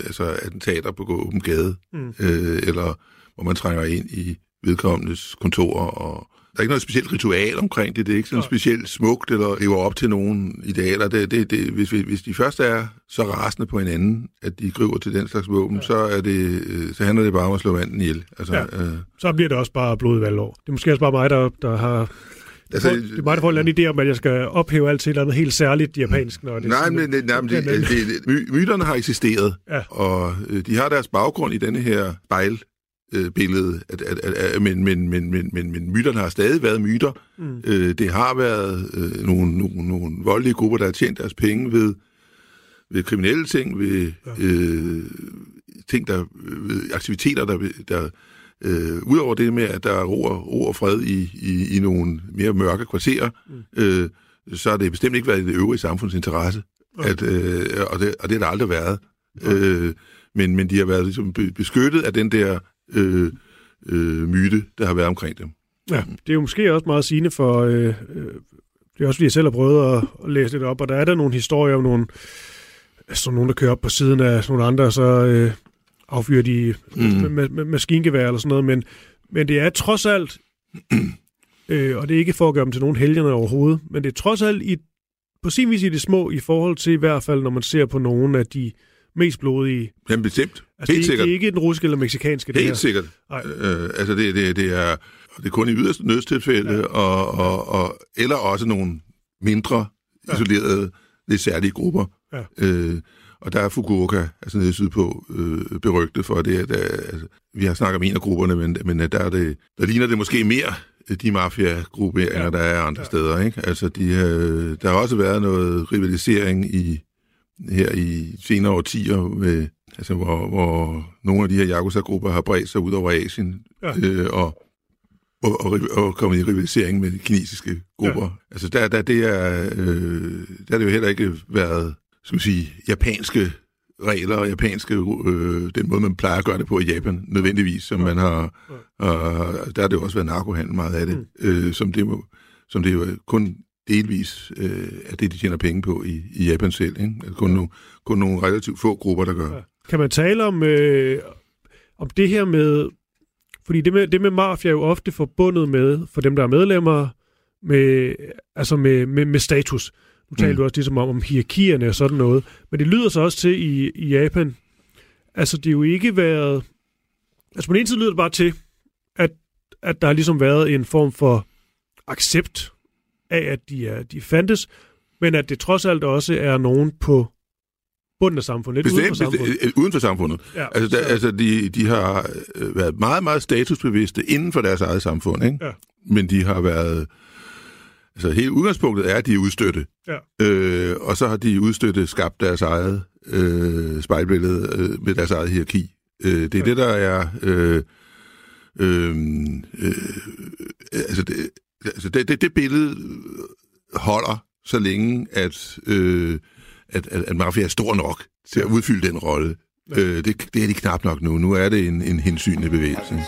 altså attentater på åben gade, eller hvor man trænger ind i vedkommendes kontorer, og der er ikke noget specielt ritual omkring det. Det er ikke sådan specielt smukt, eller lever op til nogen idealer. Hvis de først er så rasende på hinanden, at de griber til den slags våben, så handler det bare om at slå manden ihjel. Altså, så bliver det også bare blodigt valgår. Det er måske også bare mig, der har... Altså, det er mig, der får en eller anden idé om, at jeg skal ophæve alt til et eller andet helt særligt japansk. Når det myterne har eksisteret, og de har deres baggrund i denne her billede, men myterne har stadig været myter. Det har været nogle voldelige grupper, der har tjent deres penge ved kriminelle ting, ved ting, ved aktiviteter, udover det med, at der er ro og fred i nogle mere mørke kvarterer, så har det bestemt ikke været i det øvrige samfundsinteresse. Og det har der aldrig været. Men de har været ligesom beskyttet af den der myte, der har været omkring dem. Ja, det er jo måske også meget sigende for... det er også, fordi jeg selv har prøvet at læse lidt op, og der er nogle historier om nogle, der kører op på siden af nogle andre, så... affyrer de med maskingevær eller sådan noget, men det er trods alt, og det er ikke for at gøre dem til nogen helgerne overhovedet, men det er trods alt på sin vis i det små i forhold til i hvert fald, når man ser på nogle af de mest blodige... Jamen bestemt. Altså, det er ikke den russiske eller mexikanske. Helt sikkert. Altså det er kun i yderste nødstilfælde, eller også nogle mindre isolerede, lidt særlige grupper. Ja. Og der er Fukuoka, altså nede sydpå, berygtet for det. Vi har snakket om en af grupperne, men der ligner det måske mere de mafiagrupperinger, der er andre steder. Ikke? Altså, der har også været noget rivalisering i senere årtier, med, altså, hvor nogle af de her Yakuza-grupper har bredt sig ud over Asien, og kommet i rivalisering med de kinesiske grupper. Ja. Altså, der er det jo heller ikke været... skulle sige, japanske regler og japanske, den måde, man plejer at gøre det på i Japan, nødvendigvis, som man har, der har det jo også været narkohandel meget af det, som det jo kun delvis er det, de tjener penge på i Japan selv, ikke? Kun nogle relativt få grupper, der gør. Ja. Kan man tale om det her med, fordi det med mafia er jo ofte forbundet med, for dem, der er medlemmer, med status. Nu taler du også ligesom om hierarkierne og sådan noget. Men det lyder så også til i Japan. Altså, det er jo ikke været... Altså, på den ene side lyder det bare til, at der har ligesom været en form for accept af, at de fandtes, men at det trods alt også er nogen på bunden af samfundet. Uden for samfundet. Ja, altså, de har været meget, meget statusbevidste inden for deres eget samfund, ikke? Ja. Men de har været... Altså, hele udgangspunktet er, at de er udstøtte. Ja. Og så har de udstøtte skabt deres eget spejlbillede med deres eget hierarki. Det er det, der er... det billede holder, så længe at mafia er stor nok til at udfylde den rolle. Ja. Det er de knap nok nu. Nu er det en hensynlig bevægelse. Ja.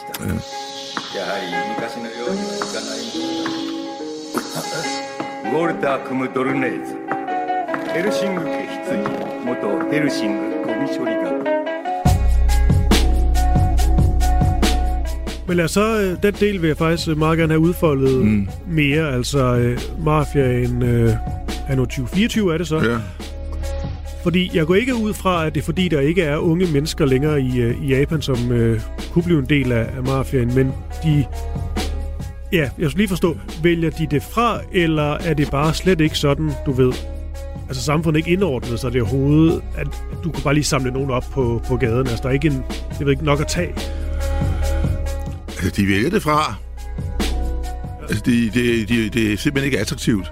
Men lad os så, den del vil jeg faktisk meget gerne have udfoldet mere, altså mafiaen anno 2024 er det så. Ja. Fordi jeg går ikke ud fra, at det er fordi, der ikke er unge mennesker længere i Japan, som kunne blive en del af mafiaen, men de... Ja, jeg skal lige forstå, vælger de det fra, eller er det bare slet ikke sådan, du ved? Altså, samfundet ikke indordnet sig det overhovedet, at du kan bare lige samle nogen op på gaden. Altså, der er ikke ikke nok at tage. Altså, de vælger det fra. Altså, det er simpelthen ikke attraktivt.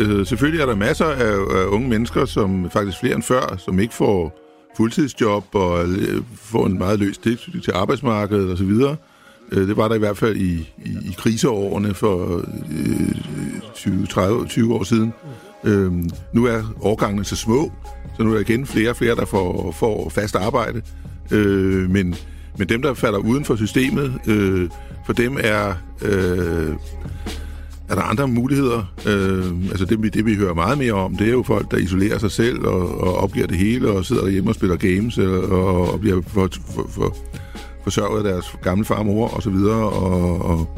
Selvfølgelig er der masser af unge mennesker, som faktisk flere end før, som ikke får fuldtidsjob og får en meget løs tilknytning til arbejdsmarkedet osv., det var der i hvert fald i kriseårene for 20 år siden. Nu er årgangene så små, så nu er der igen flere og flere, der får fast arbejde. Men dem, der falder uden for systemet, for dem er Er der andre muligheder? Altså det vi hører meget mere om, det er jo folk, der isolerer sig selv og opgiver det hele og sidder derhjemme og spiller games og bliver forsørget af deres gamle far og mor og så videre og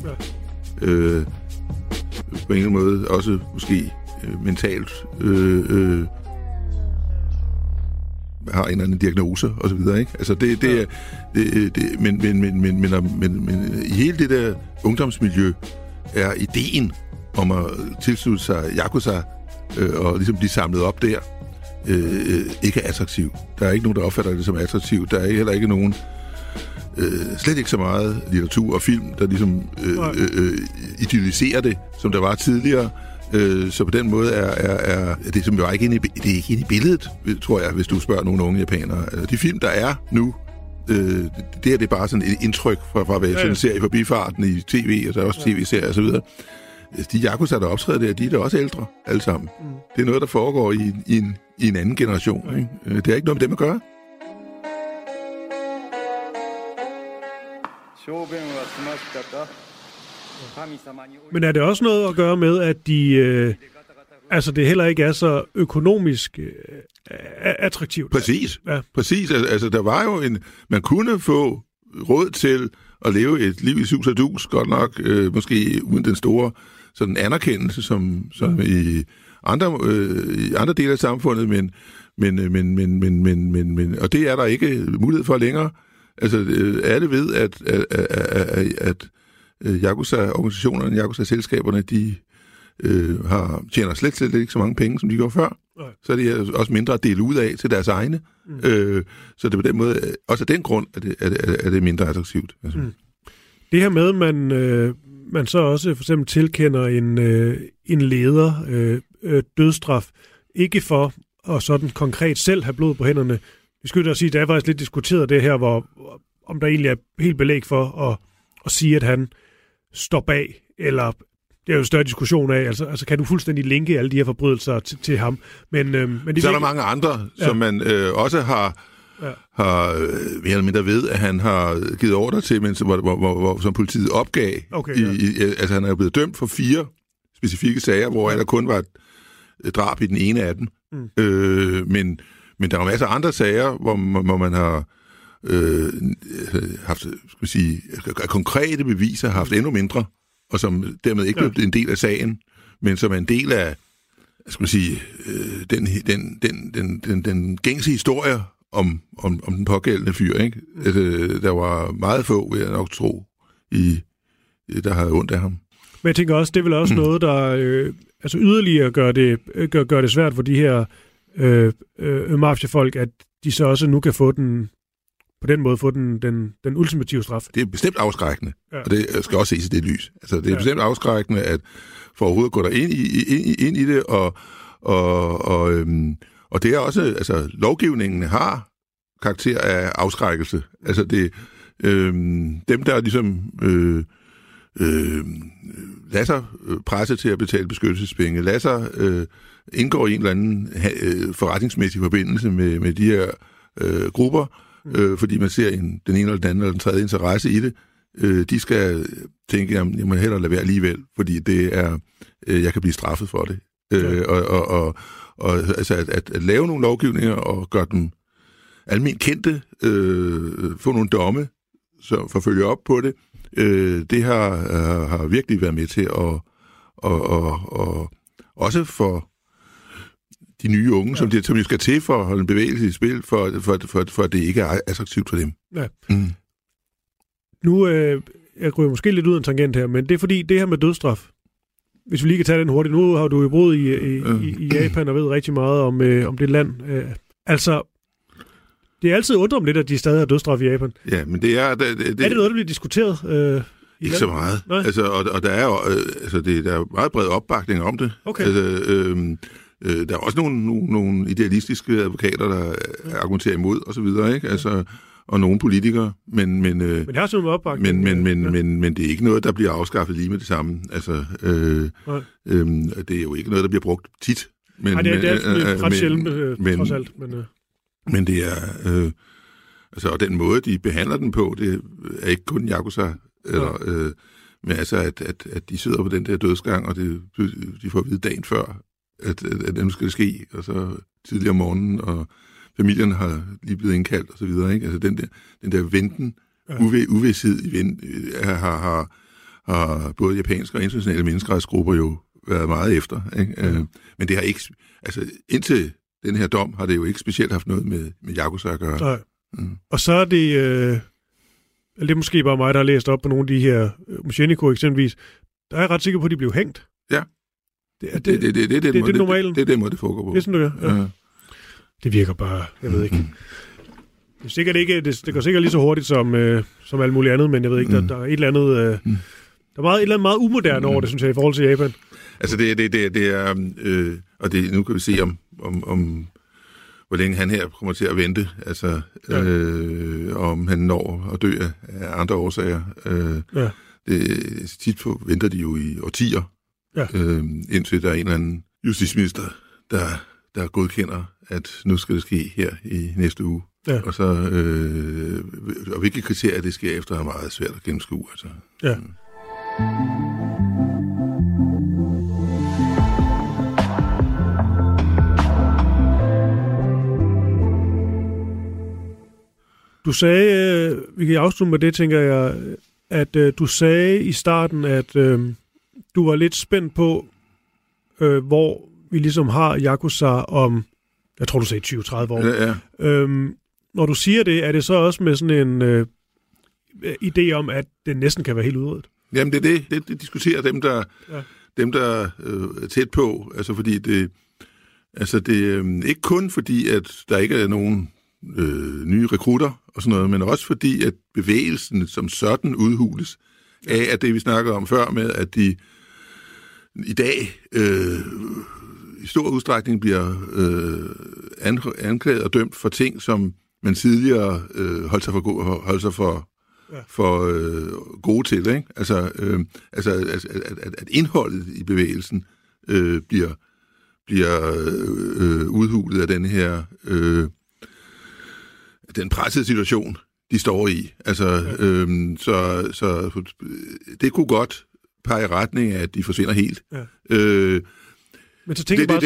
på en eller anden måde også måske mentalt har en eller anden diagnose og så videre, ikke? Altså men i hele det der ungdomsmiljø er ideen om at tilslutte sig Yakuza og ligesom blive samlet op der ikke er attraktiv. Der er ikke nogen, der opfatter det som attraktivt. Der er heller ikke nogen, slet ikke så meget litteratur og film, der ligesom idylliserer det, som der var tidligere. Så på den måde er det, som jo ikke inde i, det er ikke inde i billedet, tror jeg, hvis du spørger nogle unge japanere. De film, der er nu, det er bare sådan et indtryk fra hvad jeg sådan ser i forbifarten i tv, og så også tv-serier og så videre. De Yakuza, der optræder der, de er da også ældre, alle sammen. Mm. Det er noget, der foregår i en anden generation, ikke? Det er ikke noget med dem at gøre. Men er det også noget at gøre med, at de... altså, det heller ikke er så økonomisk attraktivt. Præcis. Ja. Præcis. Altså, der var jo man kunne få råd til at leve et liv i sus og dus, godt nok, måske uden den store sådan anerkendelse, som i andre dele af samfundet, men og det er der ikke mulighed for længere. Altså, alle ved, at Yakuza-organisationerne, Yakuza-selskaberne, de tjener slet ikke så mange penge, som de gjorde før. Nej. Så er det også mindre at dele ud af til deres egne. Mm. Så det på den måde, også af den grund, er det mindre attraktivt. Altså. Mm. Det her med, at man så også for eksempel tilkender en leder dødsstraf, ikke for at sådan konkret selv have blod på hænderne. Vi skylder at sige, at der er faktisk lidt diskuteret det her, om der egentlig er helt belæg for at sige, at han står bag, eller det er jo en større diskussion af, altså kan du fuldstændig linke alle de her forbrydelser til ham? Men så er der mange andre, som man også har mere eller mindre ved, at han har givet ordre til, men som politiet opgav. Okay, ja. Altså han er blevet dømt for 4 specifikke sager, hvor der kun var et drab i den ene af dem. Mm. Men der er masser af andre sager, hvor man har haft, skal vi sige, konkrete beviser, haft endnu mindre, og som dermed ikke blev en del af sagen, men som er en del af, skal man sige, den gængse historie om den pågældende fyr, ikke? Altså, der var meget få, vil jeg nok tro, der havde ondt af ham. Men jeg tænker også, det er vel også noget, der altså yderligere gør det svært for de her mafiafolk, at de så også nu kan få den ultimative straf. Det er bestemt afskrækkende, og det skal også ses i det lys. Altså, det er bestemt afskrækkende, at for overhovedet gå der ind i det, og det er også, altså, lovgivningen har karakter af afskrækkelse. Altså, det dem, der ligesom lader sig presse til at betale beskyttelsespenge, lader sig indgår i en eller anden forretningsmæssig forbindelse med de her grupper, fordi man ser den ene eller den anden eller den tredje interesse i det, de skal tænke, jamen, jeg må hellere lade være alligevel, fordi det er, jeg kan blive straffet for det. Altså at lave nogle lovgivninger og gøre dem almindeligt kendte, få nogle domme, så forfølge op på det, det har virkelig været med til at også for de nye unge, som de skal til for at holde en bevægelse i spil, for at det ikke er attraktivt for dem. Ja. Mm. Nu, jeg ryger måske lidt ud af en tangent her, men det er fordi, det her med dødsstraf, hvis vi lige kan tage den hurtigt, nu har du jo boet i Japan og ved rigtig meget om det land. Altså, det er altid undret om lidt, at de stadig har dødsstraf i Japan. Ja, men det er... Er det noget, der bliver diskuteret? Ikke så meget. Nej. Altså, og der er jo der er meget bred opbakning om det. Okay. Altså, der er også nogle idealistiske advokater, der argumenterer imod og så videre, ikke? Altså, og nogle politikere, men det har sådan noget opbakning. Men det er ikke noget, der bliver afskaffet lige med det samme. Altså, det er jo ikke noget, der bliver brugt tit. Nej, det er ret sjældent, trods alt. Men det er... altså, og den måde, de behandler den på, det er ikke kun Yakuza, eller, Men altså, at de sidder på den der dødsgang, og de får at vide dagen før, at dem skal det ske, og så tidligere om morgenen, og familien har lige blevet indkaldt, og så videre, ikke? Altså, den der venten, ja. Uvished i venten, har både japanske og internationale menneskerettighedsgrupper jo været meget efter, ikke? Ja. Men det har ikke, altså indtil den her dom, har det jo ikke specielt haft noget med Yakuza at gøre. Nej. Mm. Og så er det... Det er måske bare mig, der har læst op på nogle af de her Musheniko eksempelvis. Der er jeg ret sikker på, at de blev hængt. Ja. Det er normalen. Det er den måde, det foregår på. Det er sådan, det gør. Ja. Ja. Det virker bare, jeg ved ikke. Det er sikkert ikke, det går sikkert lige så hurtigt som alt muligt andet, men jeg ved ikke, der er et eller andet... Der er et eller andet meget umoderne over det, synes jeg, i forhold til Japan. Altså, det er og det, nu kan vi se om hvor længe han her kommer til at vente, altså ja. Om han når at dø af andre årsager. Ja. Tit venter de jo i årtier, ja. Indtil der er en eller anden justitsminister, der godkender, at nu skal det ske her i næste uge. Ja. Og så og hvilke kriterier det sker efter, er meget svært at gennemskue. Altså. Ja. Du sagde, vi kan afslutte med det, tænker jeg, at du sagde i starten, at du var lidt spændt på, hvor vi ligesom har Yakuza om, jeg tror, du sagde 20-30 år. Ja. Når du siger det, er det så også med sådan en idé om, at det næsten kan være helt udryddet? Jamen, det diskuterer dem, der er tæt på, altså fordi det, altså det ikke kun fordi, at der ikke er nogen nye rekrutter og sådan noget, men også fordi, at bevægelsen som sådan udhules af, at det vi snakkede om før med, at de i dag i stor udstrækning bliver anklaget og dømt for ting, som man tidligere holdt sig for gode til, ikke? Altså at indholdet i bevægelsen bliver udhulet af den her den pressede situation, de står i. Altså, ja. Så det kunne godt pege i retning af, at de forsvinder helt. Ja. Men så tænker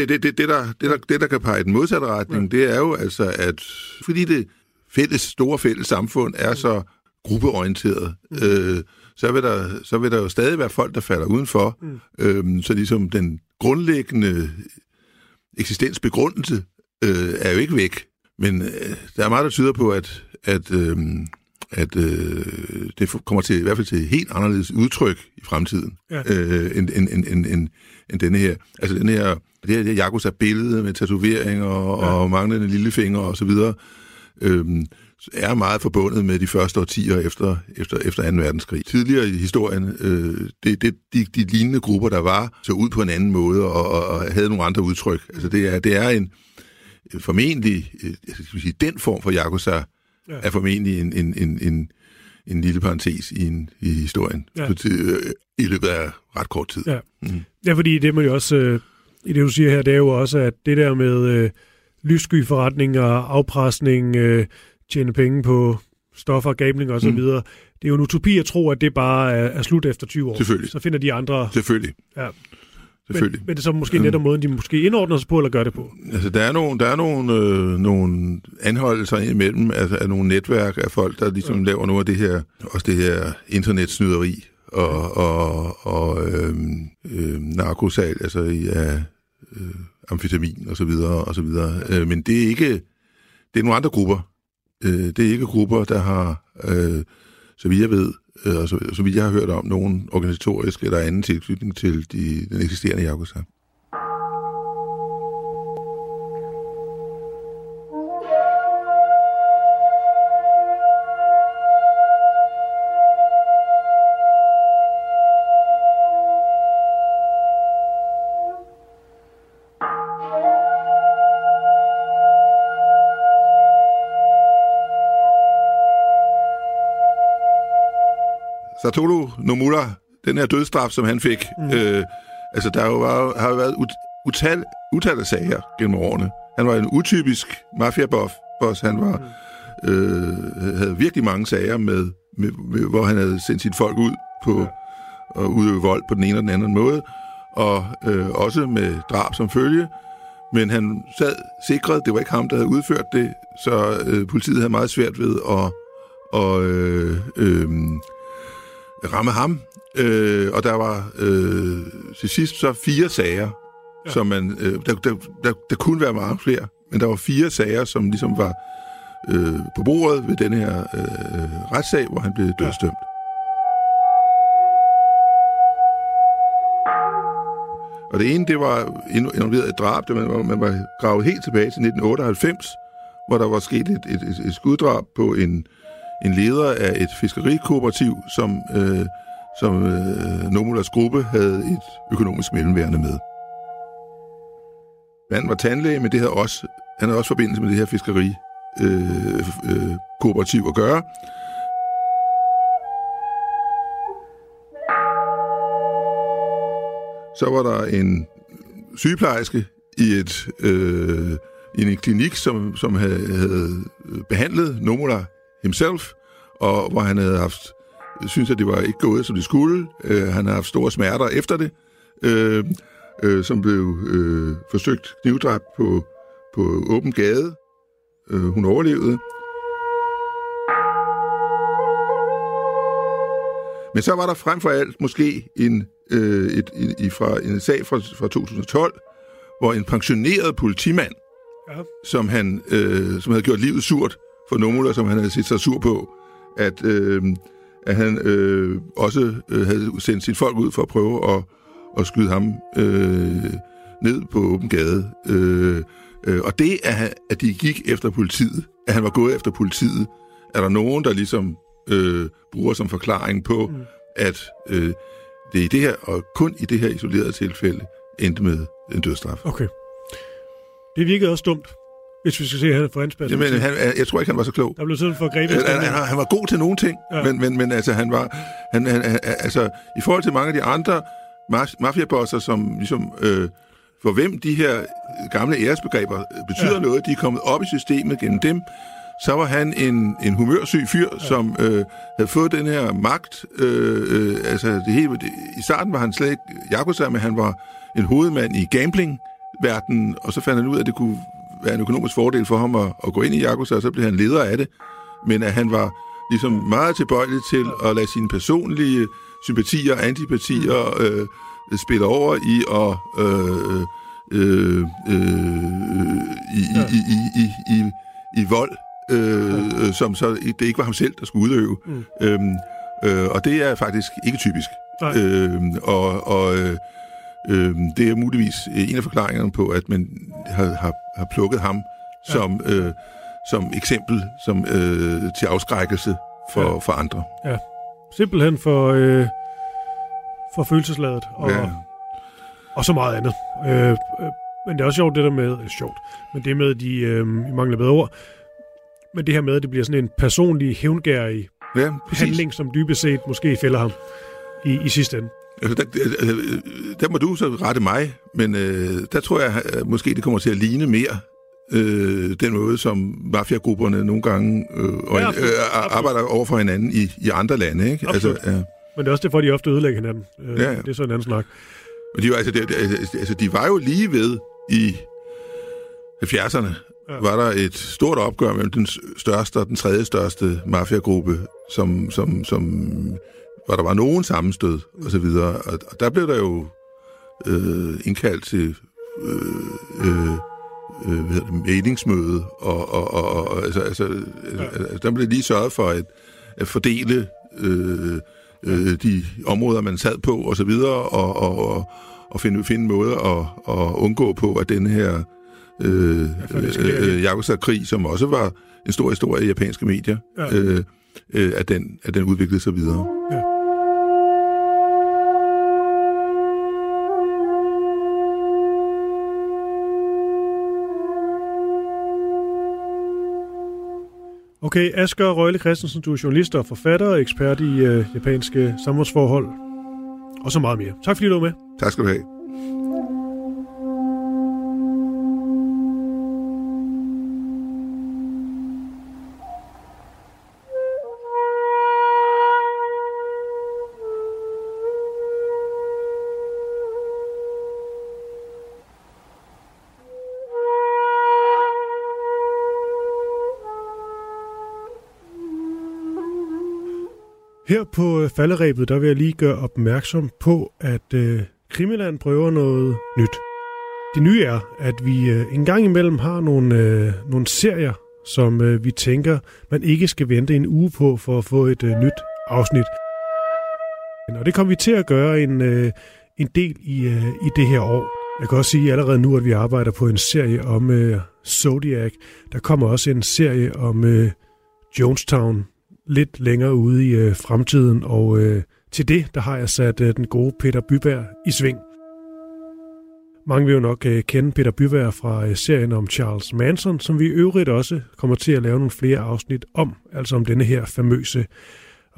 det, der kan pege i den modsatte retning, ja. Det er jo altså, at fordi det store fælles samfund er så gruppeorienteret, så vil der jo stadig være folk, der falder udenfor. Mm. Så ligesom den grundlæggende eksistensbegrundelse er jo ikke væk. Men der er meget, der tyder på, at det kommer til i hvert fald til helt anderledes udtryk i fremtiden, ja. end denne her. Altså den her, det her Yakuza-billede med tatoveringer og manglende lillefinger og så videre, er meget forbundet med de første årtier efter 2. verdenskrig. Tidligere i historien, de lignende grupper, der var, så ud på en anden måde og havde nogle andre udtryk. Altså det er en... formentlig, jeg skal sige, den form for Yakuza, ja. Er formentlig en lille parentes i historien, ja. I løbet af ret kort tid. Ja, ja, fordi det man jo også, i det du siger her, det er jo også, at det der med lysskyforretninger, afpresning, tjene penge på stoffer, gambling og så videre, det er jo en utopi at tro, at det bare er slut efter 20 år. Selvfølgelig. Så finder de andre... Selvfølgelig. Ja. Men det er så måske netop måden, de måske indordner sig på, eller gør det på? Altså, der er nogle anholdelser imellem, altså af nogle netværk af folk, der ligesom laver noget af det her, også det her internetsnyderi og narkosalg, altså amfetamin og så videre, og så videre. Men det er ikke, det er nogle andre grupper. Det er ikke grupper, der har, så vidt jeg ved, og så vidt jeg har hørt om, nogen organisatorisk eller anden tilknytning til den eksisterende Yakuza. Satoru Nomura, den her dødsstraf, som han fik, altså der har jo været utallige sager gennem årene. Han var en utypisk mafiaboss. Han var, havde virkelig mange sager, hvor han havde sendt sit folk ud på, og udøve vold på den ene og den anden måde, og også med drab som følge. Men han sad sikret, det var ikke ham, der havde udført det, så politiet havde meget svært ved at ramme ham. Og der var til sidst så 4 sager, ja. Som man... der kunne være mange flere, men der var 4 sager, som ligesom var på bordet ved denne her retssag, hvor han blev dødsdømt. Ja. Og det ene, det var involveret et drab, man var gravet helt tilbage til 1998, hvor der var sket et skuddrab på en leder af et fiskerikooperativ, som Nomulas gruppe havde et økonomisk mellemværende med. Manden var tandlæge, men det havde også, han havde også forbindelse med det her fiskeri kooperativ at gøre. Så var der en sygeplejerske i en klinik, som havde behandlet Nomura himself, og hvor han havde haft, synes at det var ikke gået, som det skulle. Han havde haft store smerter efter det, som blev forsøgt knivdræbt på åben gade. Hun overlevede. Men så var der frem for alt måske en sag fra 2012, hvor en pensioneret politimand, ja. som havde gjort livet surt for Nomura, som han havde set sig sur på, at han også havde sendt sit folk ud for at prøve at skyde ham ned på åben gade. Og det, at de gik efter politiet, at han var gået efter politiet, er der nogen, der ligesom bruger som forklaring på, at det er i det her, og kun i det her isolerede tilfælde, endte med en dødsstraf. Okay. Det virkede også dumt, hvis vi skal se her for hans perspektiv. Jamen, jeg tror ikke, han var så klog. Der blev sådan for at gribe. Han var god til nogle ting, ja. men altså, han var, i forhold til mange af de andre mafiabosser, som ligesom, for hvem de her gamle æresbegreber betyder noget, de er kommet op i systemet gennem dem, så var han en humørsyg fyr, som havde fået den her magt. I starten var han slet ikke Yakuza, men han var en hovedmand i gamblingverdenen, og så fandt han ud af, at det kunne være en økonomisk fordel for ham at gå ind i Yakuza, og så blev han leder af det. Men at han var ligesom meget tilbøjelig til at lade sine personlige sympatier og antipatier spille over i og i vold, som så det ikke var ham selv, der skulle udøve. Og det er faktisk ikke typisk. Og det er muligvis en af forklaringerne på, at man har plukket ham som eksempel til afskrækkelse for andre. Ja. Simpelthen for følelsesladet og så meget andet. Men det er også sjovt, det der med... Men det med, de mangler bedre ord. Men det her med, at det bliver sådan en personlig, hævngærig handling, som dybest set måske fælder ham i sidste ende. Altså, der må du så rette mig, men der tror jeg, at måske det kommer til at ligne mere den måde, som mafiagrupperne nogle gange arbejder over for hinanden i andre lande. Ikke? Altså, ja. Men det er også derfor, de ofte ødelægger hinanden. Det er så en anden snak. Men de var jo lige ved i 70'erne, var der et stort opgør mellem den største og den tredje største mafiagruppe, hvor der var nogen sammenstød og så videre. Og der blev der jo indkaldt til meningsmøde, og der blev lige sørget for at fordele de områder, man sad på og så videre, og finde måder at undgå på, at den her Yakuza-krig, som også var en stor historie i japanske medier, at den udviklede sig videre. Ja. Okay, Asger Røjle Christensen, du er journalist og forfatter og ekspert i japanske samfundsforhold og så meget mere. Tak fordi du var med. Tak skal du have. Her på falderæbet, der vil jeg lige gøre opmærksom på, at Krimiland prøver noget nyt. Det nye er, at vi en gang imellem har nogle serier, som vi tænker, man ikke skal vente en uge på for at få et nyt afsnit. Og det kommer vi til at gøre en del i det her år. Jeg kan også sige allerede nu, at vi arbejder på en serie om Zodiac. Der kommer også en serie om Jonestown lidt længere ude i fremtiden, og til det, der har jeg sat den gode Peter Byberg i sving. Mange vil jo nok kende Peter Byberg fra serien om Charles Manson, som vi i øvrigt også kommer til at lave nogle flere afsnit om, altså om denne her famøse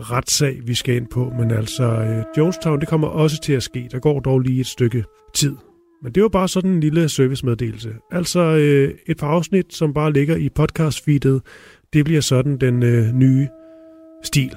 retssag, vi skal ind på. Men altså, Jonestown, det kommer også til at ske. Der går dog lige et stykke tid. Men det var bare sådan en lille servicemeddelelse. Altså et par afsnit, som bare ligger i podcastfeedet. Det bliver sådan den nye stil.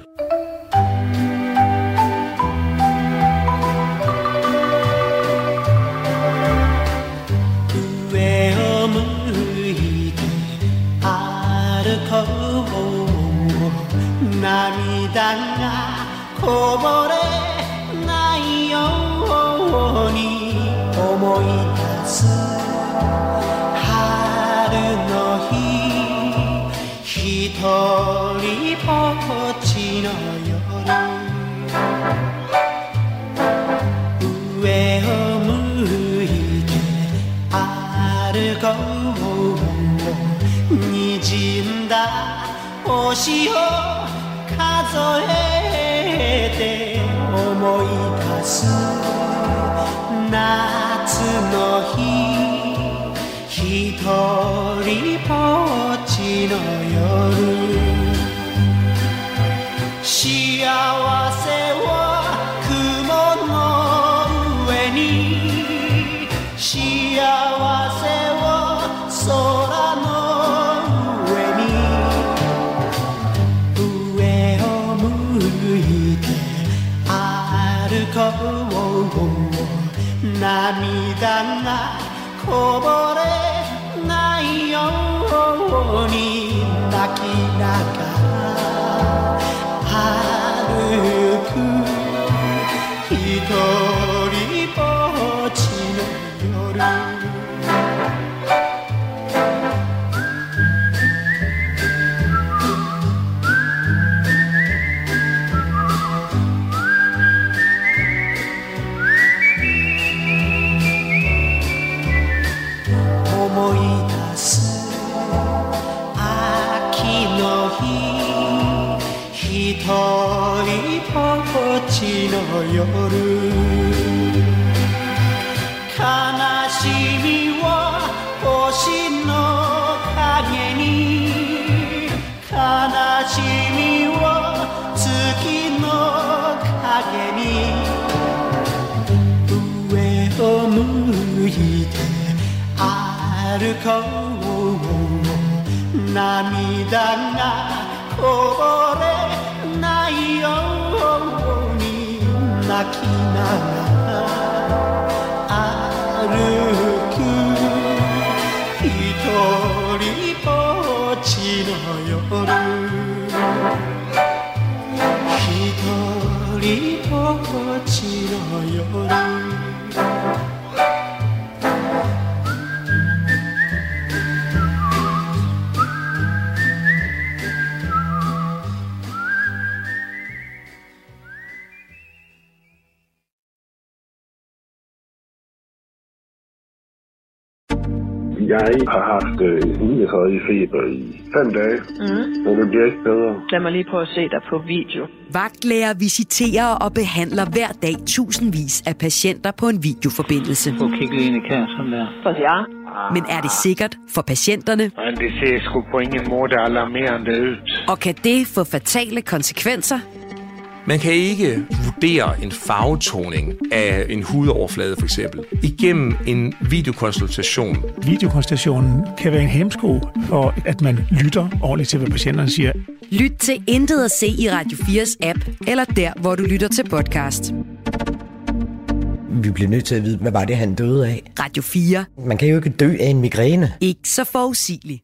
Jeg har haft 39 feber i 5 dage, men det bliver ikke bedre. Lad mig lige prøve at se dig på video. Vagtlæger visiterer og behandler hver dag tusindvis af patienter på en videoforbindelse. Du kigger lige ind i kære, sådan der. For ja. Men er det sikkert for patienterne? Nej, det ser sgu på ingen måde alarmerende ud. Og kan det få fatale konsekvenser? Man kan ikke vurdere en farvetoning af en hudoverflade for eksempel igennem en videokonsultation. Videokonsultationen kan være en hæmsko for, at man lytter ordentligt til, hvad patienterne siger. Lyt til Intet at se i Radio 4's app, eller der, hvor du lytter til podcast. Vi bliver nødt til at vide, hvad var det, han døde af? Radio 4. Man kan jo ikke dø af en migræne. Ikke så forudsigeligt.